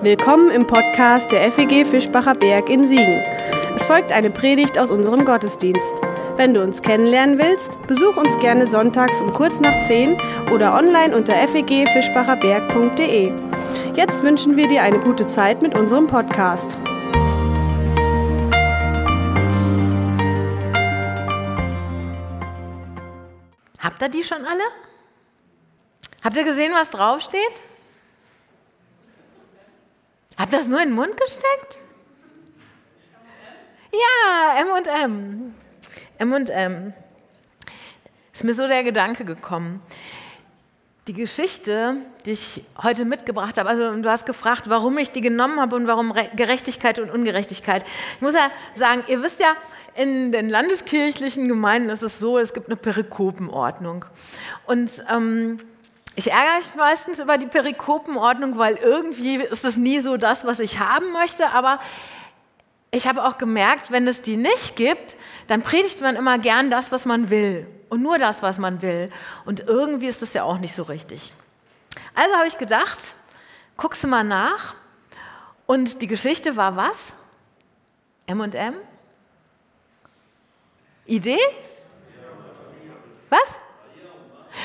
Willkommen im Podcast der FEG Fischbacher Berg in Siegen. Es folgt eine Predigt aus unserem Gottesdienst. Wenn du uns kennenlernen willst, besuch uns gerne sonntags um kurz nach 10 oder online unter fegfischbacherberg.de. Jetzt wünschen wir dir eine gute Zeit mit unserem Podcast. Habt ihr die schon alle? Habt ihr gesehen, was draufsteht? Habt ihr das nur in den Mund gesteckt? Ja, M&M. M&M. Ist mir so der Gedanke gekommen. Die Geschichte, die ich heute mitgebracht habe, also du hast gefragt, warum ich die genommen habe und warum Gerechtigkeit und Ungerechtigkeit. Ich muss ja sagen, ihr wisst ja, in den landeskirchlichen Gemeinden ist es so, es gibt eine Perikopenordnung. Und ich ärgere mich meistens über die Perikopenordnung, weil irgendwie ist es nie so das, was ich haben möchte, aber ich habe auch gemerkt, wenn es die nicht gibt, dann predigt man immer gern das, was man will. Und nur das, was man will. Und irgendwie ist das ja auch nicht so richtig. Also habe ich gedacht, guckst du mal nach. Und die Geschichte war was? M&M? Idee? Was?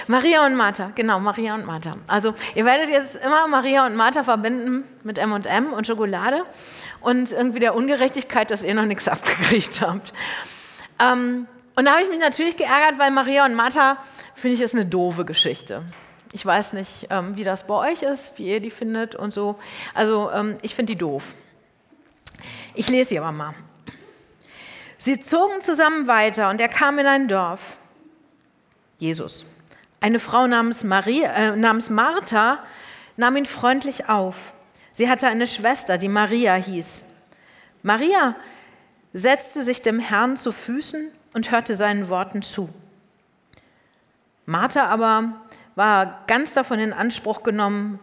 Maria und Martha, genau, Maria und Martha. Also ihr werdet jetzt immer Maria und Martha verbinden mit M&M und Schokolade und irgendwie der Ungerechtigkeit, dass ihr noch nichts abgekriegt habt. Und da habe ich mich natürlich geärgert, weil Maria und Martha, finde ich, ist eine doofe Geschichte. Ich weiß nicht, wie das bei euch ist, wie ihr die findet und so. Also ich finde die doof. Ich lese sie aber mal. Sie zogen zusammen weiter und er kam in ein Dorf. Jesus. Eine Frau namens Martha nahm ihn freundlich auf. Sie hatte eine Schwester, die Maria hieß. Maria setzte sich dem Herrn zu Füßen und hörte seinen Worten zu. Martha aber war ganz davon in Anspruch genommen,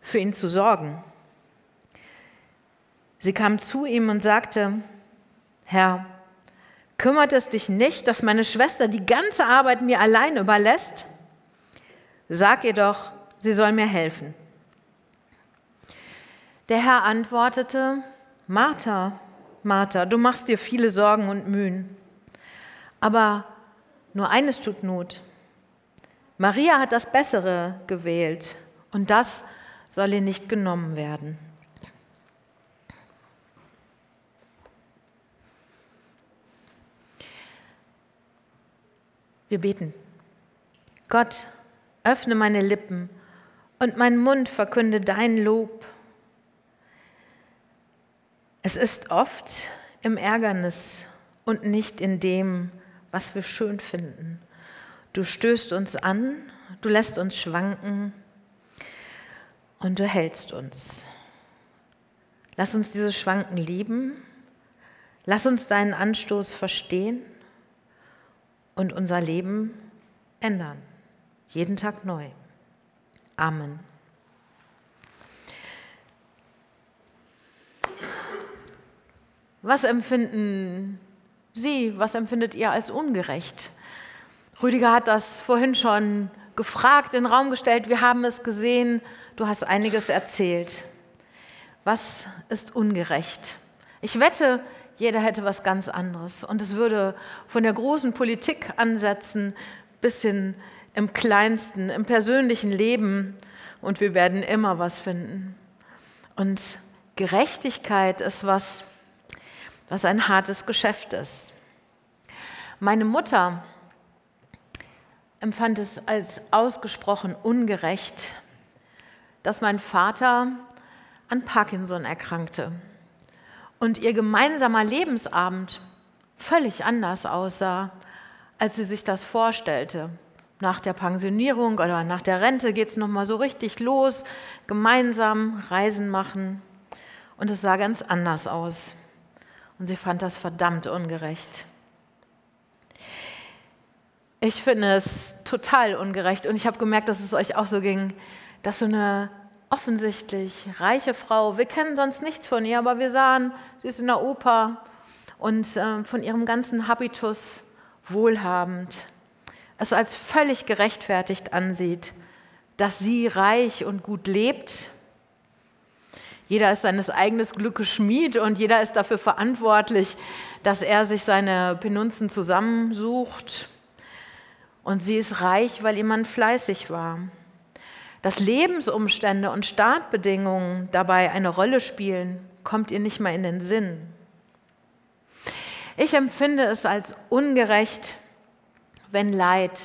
für ihn zu sorgen. Sie kam zu ihm und sagte, Herr, kümmert es dich nicht, dass meine Schwester die ganze Arbeit mir allein überlässt? Sag ihr doch, sie soll mir helfen. Der Herr antwortete, Martha, Martha, du machst dir viele Sorgen und Mühen. Aber nur eines tut Not. Maria hat das Bessere gewählt und das soll ihr nicht genommen werden. Wir beten. Gott, öffne meine Lippen und mein Mund verkünde dein Lob. Es ist oft im Ärgernis und nicht in dem, was wir schön finden. Du stößt uns an, du lässt uns schwanken und du hältst uns. Lass uns dieses Schwanken lieben, lass uns deinen Anstoß verstehen und unser Leben ändern. Jeden Tag neu. Amen. Was empfinden Sie, was empfindet ihr als ungerecht? Rüdiger hat das vorhin schon gefragt, in den Raum gestellt. Wir haben es gesehen, du hast einiges erzählt. Was ist ungerecht? Ich wette, jeder hätte was ganz anderes. Und es würde von der großen Politik ansetzen bis hin im Kleinsten, im persönlichen Leben, und wir werden immer was finden. Und Gerechtigkeit ist was, was ein hartes Geschäft ist. Meine Mutter empfand es als ausgesprochen ungerecht, dass mein Vater an Parkinson erkrankte und ihr gemeinsamer Lebensabend völlig anders aussah, als sie sich das vorstellte. Nach der Pensionierung oder nach der Rente geht es nochmal so richtig los, gemeinsam Reisen machen. Und es sah ganz anders aus. Und sie fand das verdammt ungerecht. Ich finde es total ungerecht. Und ich habe gemerkt, dass es euch auch so ging, dass so eine offensichtlich reiche Frau, wir kennen sonst nichts von ihr, aber wir sahen, sie ist in der Oper und von ihrem ganzen Habitus wohlhabend, es als völlig gerechtfertigt ansieht, dass sie reich und gut lebt, Jeder ist seines eigenen Glückes Schmied und jeder ist dafür verantwortlich, dass er sich seine Penunzen zusammensucht. Und sie ist reich, weil ihr Mann fleißig war. Dass Lebensumstände und Startbedingungen dabei eine Rolle spielen, kommt ihr nicht mal in den Sinn. Ich empfinde es als ungerecht, wenn Leid,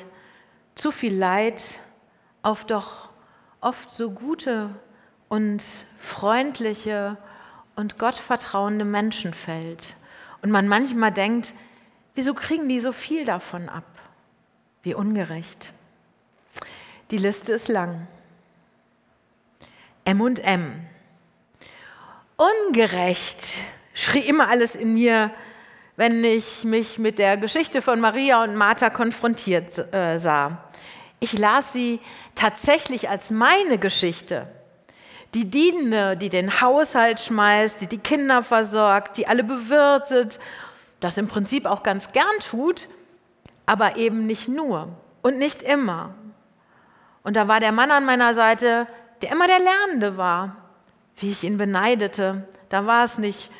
zu viel Leid, auf doch oft so gute und freundliche und gottvertrauende Menschen fällt. Und man manchmal denkt, wieso kriegen die so viel davon ab? Wie ungerecht. Die Liste ist lang. M&M. Ungerecht, schrie immer alles in mir, wenn ich mich mit der Geschichte von Maria und Martha konfrontiert sah. Ich las sie tatsächlich als meine Geschichte. Die Dienende, die den Haushalt schmeißt, die die Kinder versorgt, die alle bewirtet, das im Prinzip auch ganz gern tut, aber eben nicht nur und nicht immer. Und da war der Mann an meiner Seite, der immer der Lernende war, wie ich ihn beneidete. Da war es nicht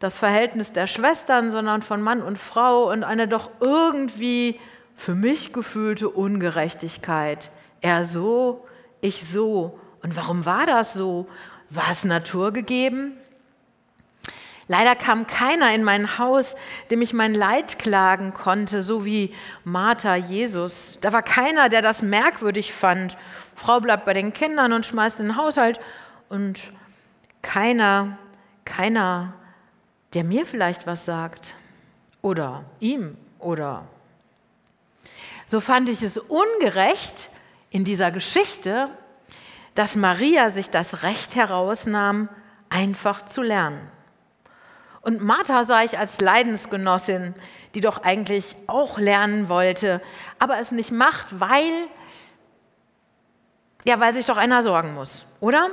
das Verhältnis der Schwestern, sondern von Mann und Frau und eine doch irgendwie für mich gefühlte Ungerechtigkeit. Er so, ich so. Und warum war das so? War es naturgegeben? Leider kam keiner in mein Haus, dem ich mein Leid klagen konnte, so wie Martha Jesus. Da war keiner, der das merkwürdig fand. Frau bleibt bei den Kindern und schmeißt in den Haushalt. Und keiner, der mir vielleicht was sagt. Oder ihm, oder. So fand ich es ungerecht in dieser Geschichte, dass Maria sich das Recht herausnahm, einfach zu lernen. Und Martha sah ich als Leidensgenossin, die doch eigentlich auch lernen wollte, aber es nicht macht, weil sich doch einer sorgen muss, oder?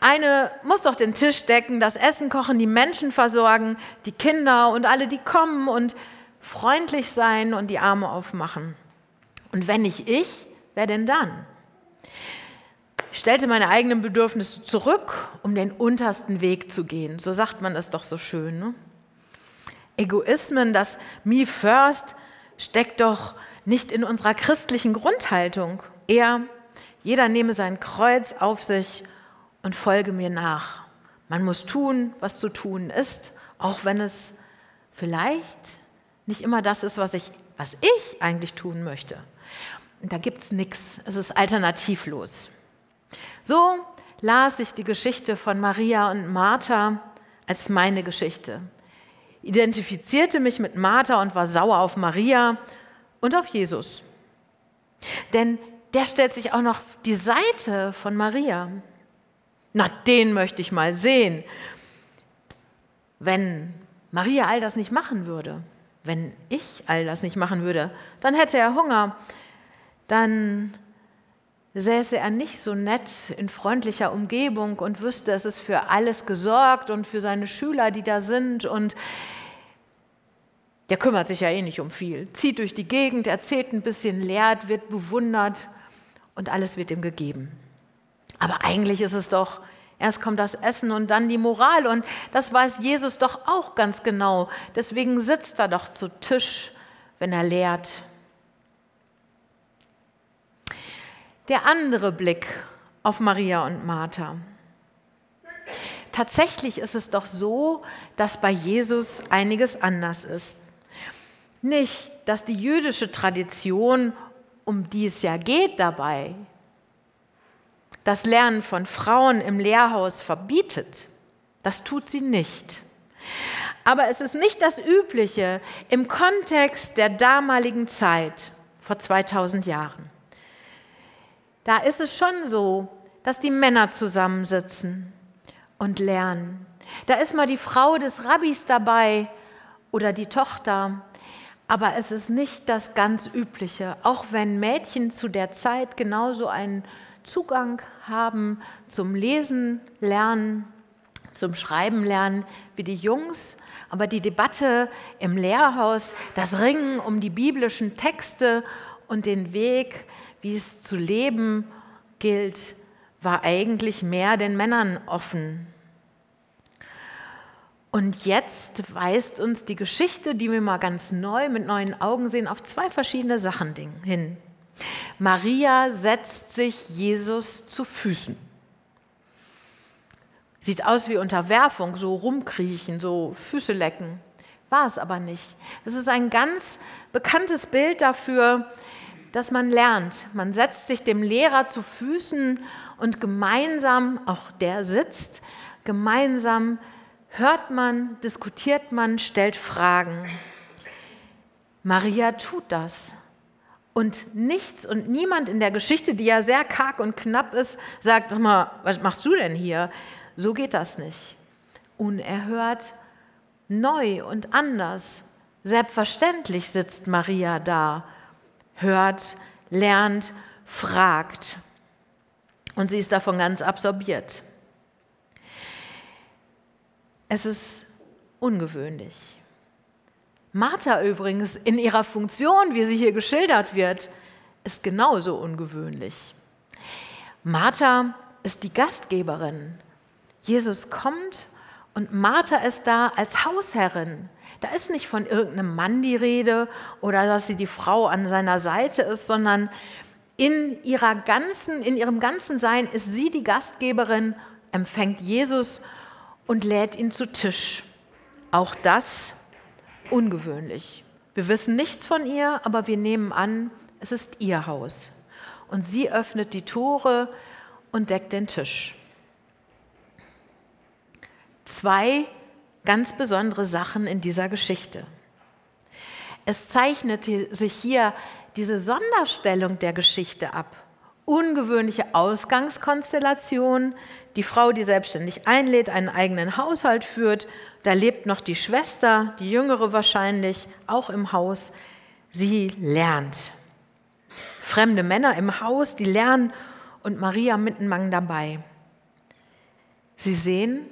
Eine muss doch den Tisch decken, das Essen kochen, die Menschen versorgen, die Kinder und alle, die kommen und freundlich sein und die Arme aufmachen. Und wenn nicht ich, wer denn dann? Ich stellte meine eigenen Bedürfnisse zurück, um den untersten Weg zu gehen. So sagt man das doch so schön. Ne? Egoismen, das Me First, steckt doch nicht in unserer christlichen Grundhaltung. Eher, jeder nehme sein Kreuz auf sich und folge mir nach. Man muss tun, was zu tun ist, auch wenn es vielleicht nicht immer das ist, was ich eigentlich tun möchte. Und da gibt es nichts, es ist alternativlos. So las ich die Geschichte von Maria und Martha als meine Geschichte, identifizierte mich mit Martha und war sauer auf Maria und auf Jesus. Denn der stellt sich auch noch die Seite von Maria. Na, den möchte ich mal sehen. Wenn Maria all das nicht machen würde, wenn ich all das nicht machen würde, dann hätte er Hunger, dann säße er nicht so nett in freundlicher Umgebung und wüsste, es ist für alles gesorgt und für seine Schüler, die da sind. Und der kümmert sich ja eh nicht um viel, zieht durch die Gegend, erzählt ein bisschen, lehrt, wird bewundert und alles wird ihm gegeben. Aber eigentlich ist es doch, erst kommt das Essen und dann die Moral. Und das weiß Jesus doch auch ganz genau. Deswegen sitzt er doch zu Tisch, wenn er lehrt. Der andere Blick auf Maria und Martha. Tatsächlich ist es doch so, dass bei Jesus einiges anders ist. Nicht, dass die jüdische Tradition, um die es ja geht dabei, das Lernen von Frauen im Lehrhaus verbietet. Das tut sie nicht. Aber es ist nicht das Übliche im Kontext der damaligen Zeit, vor 2000 Jahren. Da ist es schon so, dass die Männer zusammensitzen und lernen. Da ist mal die Frau des Rabbis dabei oder die Tochter. Aber es ist nicht das ganz Übliche, auch wenn Mädchen zu der Zeit genauso einen Zugang haben zum Lesen, Lernen, zum Schreiben lernen wie die Jungs. Aber die Debatte im Lehrhaus, das Ringen um die biblischen Texte und den Weg, wie es zu leben gilt, war eigentlich mehr den Männern offen. Und jetzt weist uns die Geschichte, die wir mal ganz neu mit neuen Augen sehen, auf zwei verschiedene Sachen hin. Maria setzt sich Jesus zu Füßen. Sieht aus wie Unterwerfung, so rumkriechen, so Füße lecken. War es aber nicht. Es ist ein ganz bekanntes Bild dafür, dass man lernt. Man setzt sich dem Lehrer zu Füßen und gemeinsam, auch der sitzt, gemeinsam hört man, diskutiert man, stellt Fragen. Maria tut das. Und nichts und niemand in der Geschichte, die ja sehr karg und knapp ist, sagt, sag mal, was machst du denn hier? So geht das nicht. Unerhört, neu und anders. Selbstverständlich sitzt Maria da, hört, lernt, fragt. Und sie ist davon ganz absorbiert. Es ist ungewöhnlich. Martha übrigens in ihrer Funktion, wie sie hier geschildert wird, ist genauso ungewöhnlich. Martha ist die Gastgeberin. Jesus kommt und Martha ist da als Hausherrin. Da ist nicht von irgendeinem Mann die Rede oder dass sie die Frau an seiner Seite ist, sondern in ihrem ganzen Sein ist sie die Gastgeberin, empfängt Jesus und lädt ihn zu Tisch. Auch das ungewöhnlich. Wir wissen nichts von ihr, aber wir nehmen an, es ist ihr Haus. Und sie öffnet die Tore und deckt den Tisch. Zwei ganz besondere Sachen in dieser Geschichte. Es zeichnet sich hier diese Sonderstellung der Geschichte ab. Ungewöhnliche Ausgangskonstellation, die Frau, die selbstständig einlädt, einen eigenen Haushalt führt, da lebt noch die Schwester, die Jüngere wahrscheinlich, auch im Haus. Sie lernt. Fremde Männer im Haus, die lernen und Maria mittenmann dabei. Sie sehen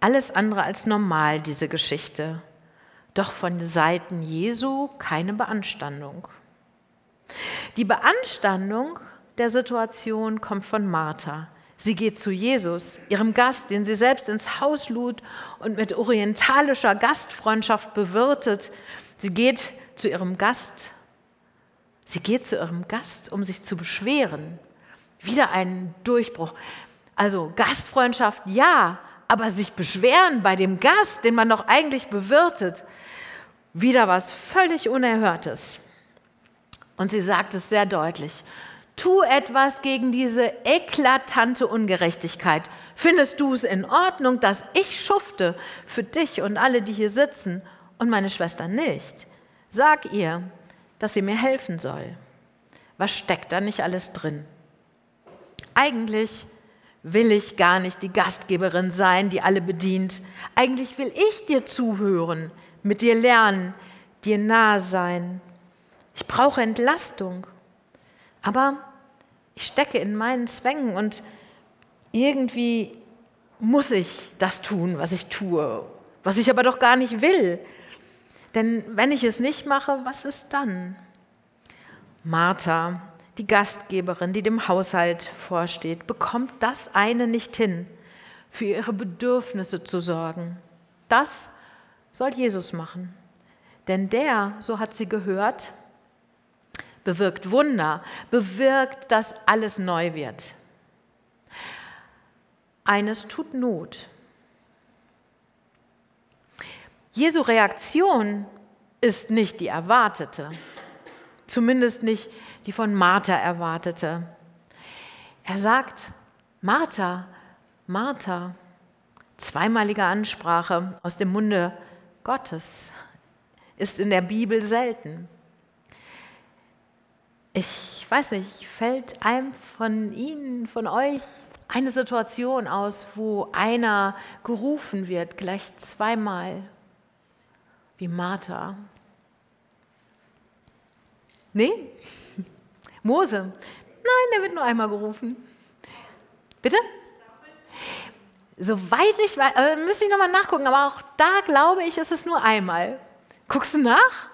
alles andere als normal, diese Geschichte, doch von Seiten Jesu keine Beanstandung. Die Beanstandung der Situation kommt von Martha. Sie geht zu Jesus, ihrem Gast, den sie selbst ins Haus lud und mit orientalischer Gastfreundschaft bewirtet. Sie geht zu ihrem Gast, um sich zu beschweren. Wieder ein Durchbruch. Also Gastfreundschaft, ja, aber sich beschweren bei dem Gast, den man doch eigentlich bewirtet. Wieder was völlig Unerhörtes. Und sie sagt es sehr deutlich. Tu etwas gegen diese eklatante Ungerechtigkeit. Findest du es in Ordnung, dass ich schufte für dich und alle, die hier sitzen und meine Schwester nicht? Sag ihr, dass sie mir helfen soll. Was steckt da nicht alles drin? Eigentlich will ich gar nicht die Gastgeberin sein, die alle bedient. Eigentlich will ich dir zuhören, mit dir lernen, dir nahe sein. Ich brauche Entlastung. Aber ich stecke in meinen Zwängen und irgendwie muss ich das tun, was ich tue, was ich aber doch gar nicht will. Denn wenn ich es nicht mache, was ist dann? Martha, die Gastgeberin, die dem Haushalt vorsteht, bekommt das eine nicht hin, für ihre Bedürfnisse zu sorgen. Das soll Jesus machen. Denn der, so hat sie gehört, bewirkt Wunder, bewirkt, dass alles neu wird. Eines tut Not. Jesu Reaktion ist nicht die erwartete, zumindest nicht die von Martha erwartete. Er sagt, Martha, Martha, zweimalige Ansprache aus dem Munde Gottes, ist in der Bibel selten. Ich weiß nicht, fällt einem von Ihnen, von euch eine Situation aus, wo einer gerufen wird, gleich zweimal, wie Martha? Nee? Mose? Nein, der wird nur einmal gerufen. Bitte? Soweit ich weiß, müsste ich nochmal nachgucken, aber auch da glaube ich, ist es nur einmal. Guckst du nach?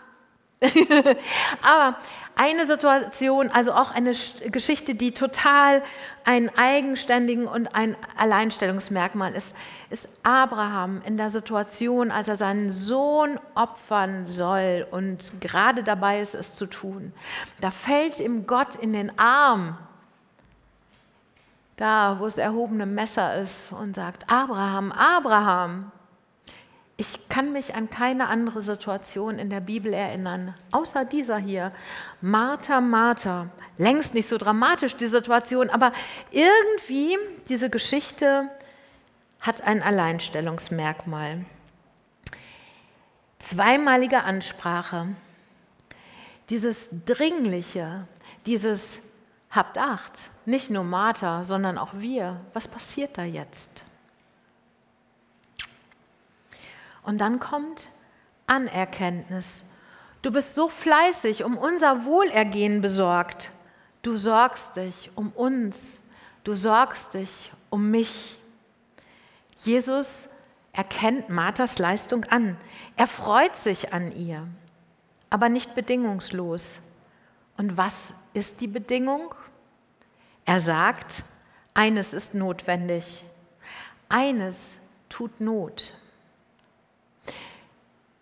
Aber eine Situation, also auch eine Geschichte, die total ein eigenständigen und ein Alleinstellungsmerkmal ist, ist Abraham in der Situation, als er seinen Sohn opfern soll und gerade dabei ist, es zu tun. Da fällt ihm Gott in den Arm, da wo das erhobene Messer ist, und sagt: Abraham, Abraham. Ich kann mich an keine andere Situation in der Bibel erinnern, außer dieser hier. Martha, Martha. Längst nicht so dramatisch, die Situation, aber irgendwie diese Geschichte hat ein Alleinstellungsmerkmal. Zweimalige Ansprache. Dieses Dringliche, dieses Habt Acht. Nicht nur Martha, sondern auch wir. Was passiert da jetzt? Und dann kommt Anerkenntnis. Du bist so fleißig, um unser Wohlergehen besorgt. Du sorgst dich um uns. Du sorgst dich um mich. Jesus erkennt Marthas Leistung an. Er freut sich an ihr, aber nicht bedingungslos. Und was ist die Bedingung? Er sagt: Eines ist notwendig. Eines tut Not.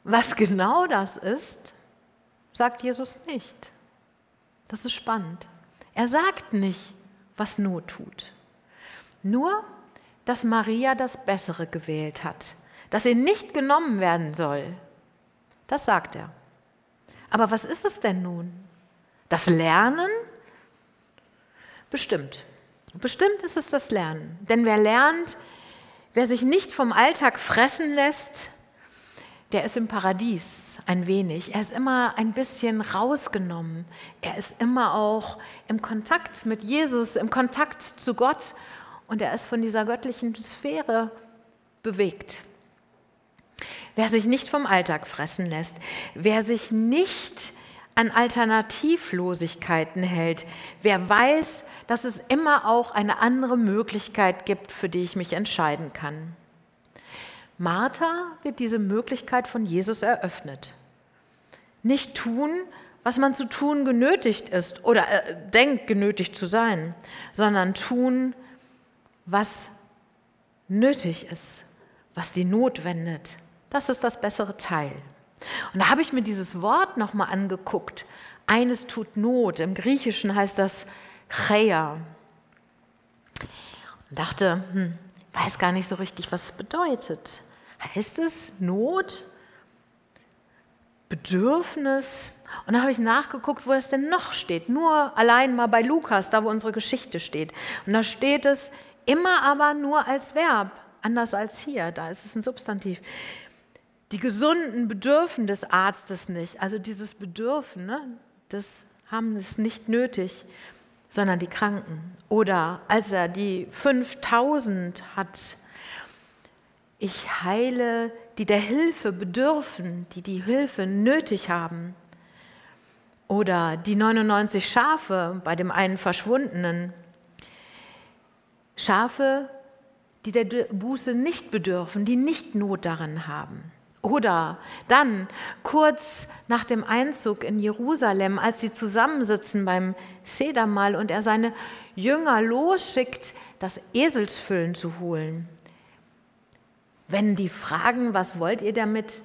Was genau das ist, sagt Jesus nicht. Das ist spannend. Er sagt nicht, was Not tut. Nur, dass Maria das Bessere gewählt hat, dass ihr nicht genommen werden soll. Das sagt er. Aber was ist es denn nun? Das Lernen? Bestimmt. Bestimmt ist es das Lernen. Denn wer lernt, wer sich nicht vom Alltag fressen lässt, der ist im Paradies ein wenig. Er ist immer ein bisschen rausgenommen. Er ist immer auch im Kontakt mit Jesus, im Kontakt zu Gott. Und er ist von dieser göttlichen Sphäre bewegt. Wer sich nicht vom Alltag fressen lässt, wer sich nicht an Alternativlosigkeiten hält, wer weiß, dass es immer auch eine andere Möglichkeit gibt, für die ich mich entscheiden kann. Martha wird diese Möglichkeit von Jesus eröffnet. Nicht tun, was man zu tun genötigt ist oder denkt, genötigt zu sein, sondern tun, was nötig ist, was die Not wendet. Das ist das bessere Teil. Und da habe ich mir dieses Wort nochmal angeguckt. Eines tut Not. Im Griechischen heißt das Cheia. Und dachte, weiß gar nicht so richtig, was es bedeutet. Heißt es Not, Bedürfnis? Und dann habe ich nachgeguckt, wo das denn noch steht. Nur allein mal bei Lukas, da wo unsere Geschichte steht. Und da steht es immer aber nur als Verb, anders als hier. Da ist es ein Substantiv. Die gesunden Bedürfen des Arztes nicht, also dieses Bedürfen, ne, das haben es nicht nötig, sondern die Kranken. Oder als er die 5000 hat: Ich heile, die der Hilfe bedürfen, die die Hilfe nötig haben. Oder die 99 Schafe bei dem einen Verschwundenen. Schafe, die der Buße nicht bedürfen, die nicht Not daran haben. Oder dann, kurz nach dem Einzug in Jerusalem, als sie zusammensitzen beim Sedermahl und er seine Jünger losschickt, das Eselsfüllen zu holen. Wenn die fragen: Was wollt ihr damit?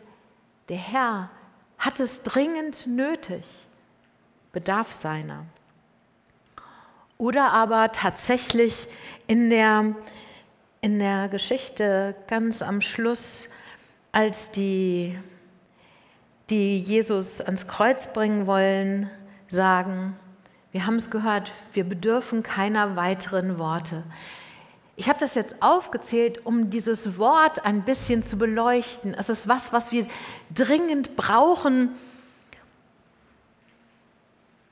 Der Herr hat es dringend nötig, bedarf seiner. Oder aber tatsächlich in der Geschichte ganz am Schluss, als die Jesus ans Kreuz bringen wollen, sagen: Wir haben es gehört, wir bedürfen keiner weiteren Worte. Ich habe das jetzt aufgezählt, um dieses Wort ein bisschen zu beleuchten. Es ist was wir dringend brauchen,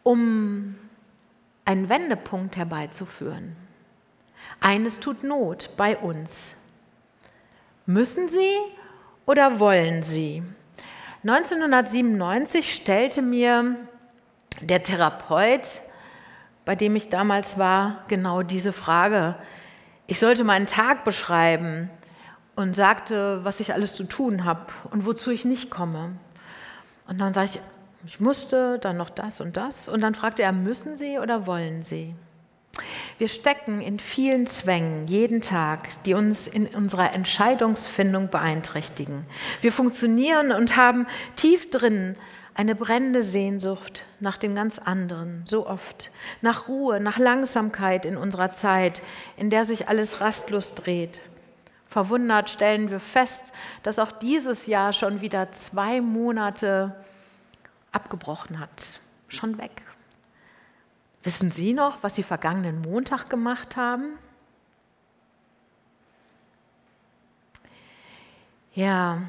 um einen Wendepunkt herbeizuführen. Eines tut Not bei uns. Müssen sie? Oder wollen sie? 1997 stellte mir der Therapeut, bei dem ich damals war, genau diese Frage. Ich sollte meinen Tag beschreiben und sagte, was ich alles zu tun habe und wozu ich nicht komme. Und dann sage ich: Ich musste, dann noch das und das. Und dann fragte er, müssen Sie oder wollen Sie? Wir stecken in vielen Zwängen jeden Tag, die uns in unserer Entscheidungsfindung beeinträchtigen. Wir funktionieren und haben tief drin eine brennende Sehnsucht nach dem ganz anderen, so oft. Nach Ruhe, nach Langsamkeit in unserer Zeit, in der sich alles rastlos dreht. Verwundert stellen wir fest, dass auch dieses Jahr schon wieder 2 Monate abgebrochen hat. Schon weg. Wissen Sie noch, was Sie vergangenen Montag gemacht haben? Ja,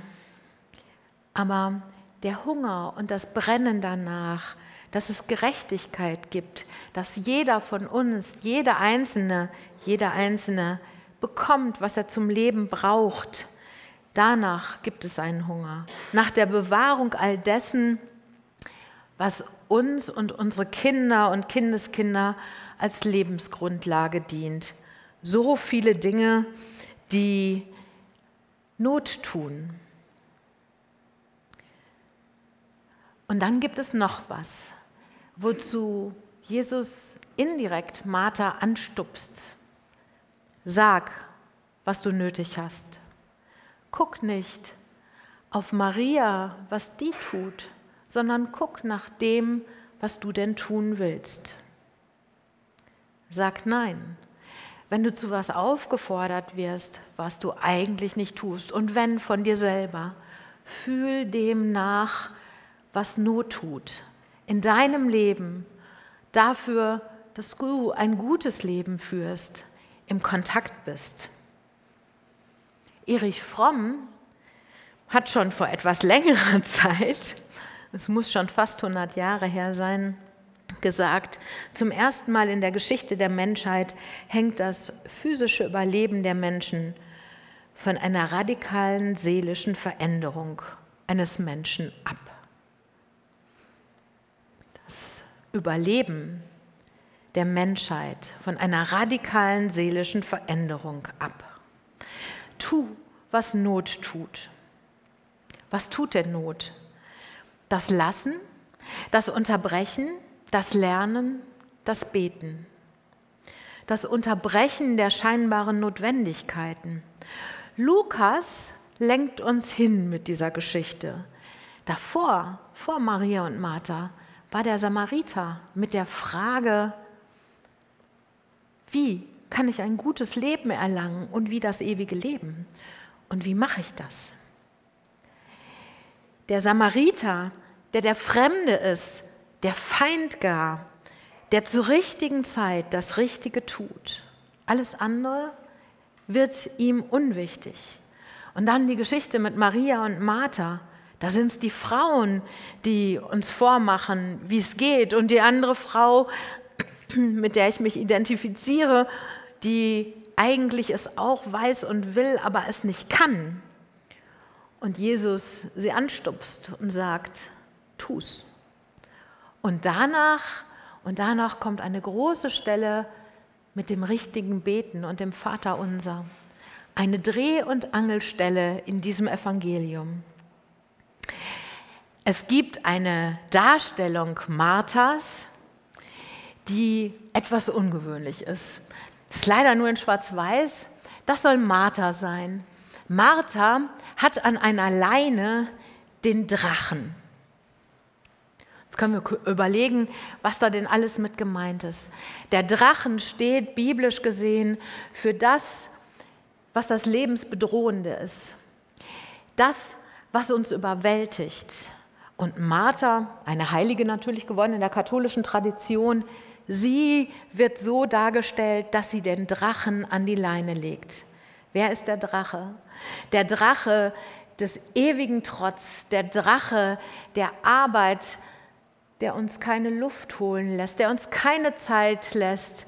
aber der Hunger und das Brennen danach, dass es Gerechtigkeit gibt, dass jeder von uns, jeder Einzelne bekommt, was er zum Leben braucht, danach gibt es einen Hunger. Nach der Bewahrung all dessen, was uns und unsere Kinder und Kindeskinder als Lebensgrundlage dient. So viele Dinge, die Not tun. Und dann gibt es noch was, wozu Jesus indirekt Martha anstupst. Sag, was du nötig hast. Guck nicht auf Maria, was die tut, sondern guck nach dem, was du denn tun willst. Sag nein, wenn du zu was aufgefordert wirst, was du eigentlich nicht tust, und wenn von dir selber, fühl dem nach, was Not tut in deinem Leben, dafür, dass du ein gutes Leben führst, im Kontakt bist. Erich Fromm hat schon vor etwas längerer Zeit, es muss schon fast 100 Jahre her sein, gesagt, zum ersten Mal in der Geschichte der Menschheit hängt das physische Überleben der Menschen von einer radikalen seelischen Veränderung eines Menschen ab. Das Überleben der Menschheit von einer radikalen seelischen Veränderung ab. Tu, was Not tut. Was tut denn Not? Das Lassen, das Unterbrechen, das Lernen, das Beten. Das Unterbrechen der scheinbaren Notwendigkeiten. Lukas lenkt uns hin mit dieser Geschichte. Davor, vor Maria und Martha, war der Samariter mit der Frage, wie kann ich ein gutes Leben erlangen und wie das ewige Leben? Und wie mache ich das? Der Samariter, der Fremde ist, der Feind gar, der zur richtigen Zeit das Richtige tut. Alles andere wird ihm unwichtig. Und dann die Geschichte mit Maria und Martha. Da sind es die Frauen, die uns vormachen, wie es geht. Und die andere Frau, mit der ich mich identifiziere, die eigentlich es auch weiß und will, aber es nicht kann. Und Jesus sie anstupst und sagt, tu's. Und danach kommt eine große Stelle mit dem richtigen Beten und dem Vaterunser. Eine Dreh- und Angelstelle in diesem Evangelium. Es gibt eine Darstellung Marthas, die etwas ungewöhnlich ist. Das ist leider nur in Schwarz-Weiß. Das soll Martha sein. Martha hat an einer Leine den Drachen. Jetzt können wir überlegen, was da denn alles mit gemeint ist. Der Drachen steht biblisch gesehen für das, was das Lebensbedrohende ist. Das, was uns überwältigt. Und Martha, eine Heilige natürlich geworden in der katholischen Tradition, sie wird so dargestellt, dass sie den Drachen an die Leine legt. Wer ist der Drache? Der Drache des ewigen Trotz, der Drache der Arbeit, der uns keine Luft holen lässt, der uns keine Zeit lässt,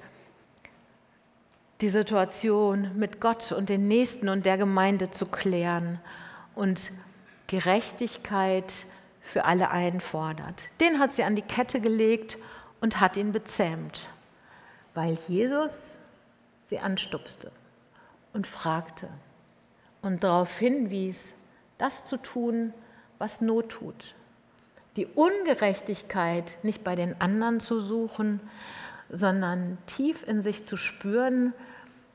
die Situation mit Gott und den Nächsten und der Gemeinde zu klären und Gerechtigkeit für alle einfordert. Den hat sie an die Kette gelegt und hat ihn bezähmt, weil Jesus sie anstupste und fragte und darauf hinwies, das zu tun, was Not tut. die Ungerechtigkeit nicht bei den anderen zu suchen, sondern tief in sich zu spüren,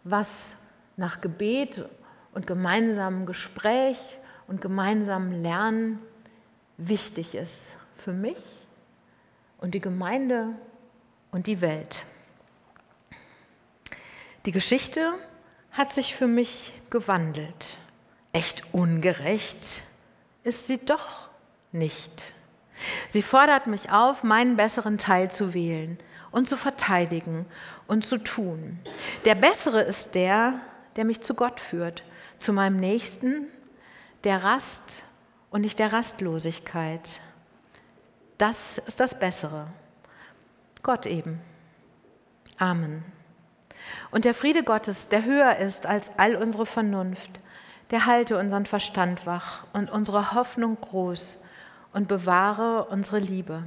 was nach Gebet und gemeinsamem Gespräch und gemeinsamem Lernen wichtig ist für mich und die Gemeinde und die Welt. Die Geschichte hat sich für mich gewandelt. Echt ungerecht ist sie doch nicht. Sie fordert mich auf, meinen besseren Teil zu wählen und zu verteidigen und zu tun. Der Bessere ist der, der mich zu Gott führt, zu meinem Nächsten, der Rast und nicht der Rastlosigkeit. Das ist das Bessere. Gott eben. Amen. Und der Friede Gottes, der höher ist als all unsere Vernunft, der halte unseren Verstand wach und unsere Hoffnung groß und bewahre unsere Liebe.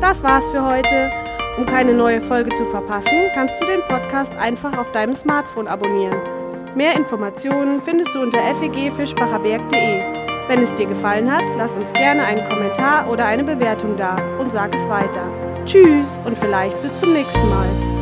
Das war's für heute. Um keine neue Folge zu verpassen, kannst du den Podcast einfach auf deinem Smartphone abonnieren. Mehr Informationen findest du unter fegfischbacherberg.de. Wenn es dir gefallen hat, lass uns gerne einen Kommentar oder eine Bewertung da und sag es weiter. Tschüss und vielleicht bis zum nächsten Mal.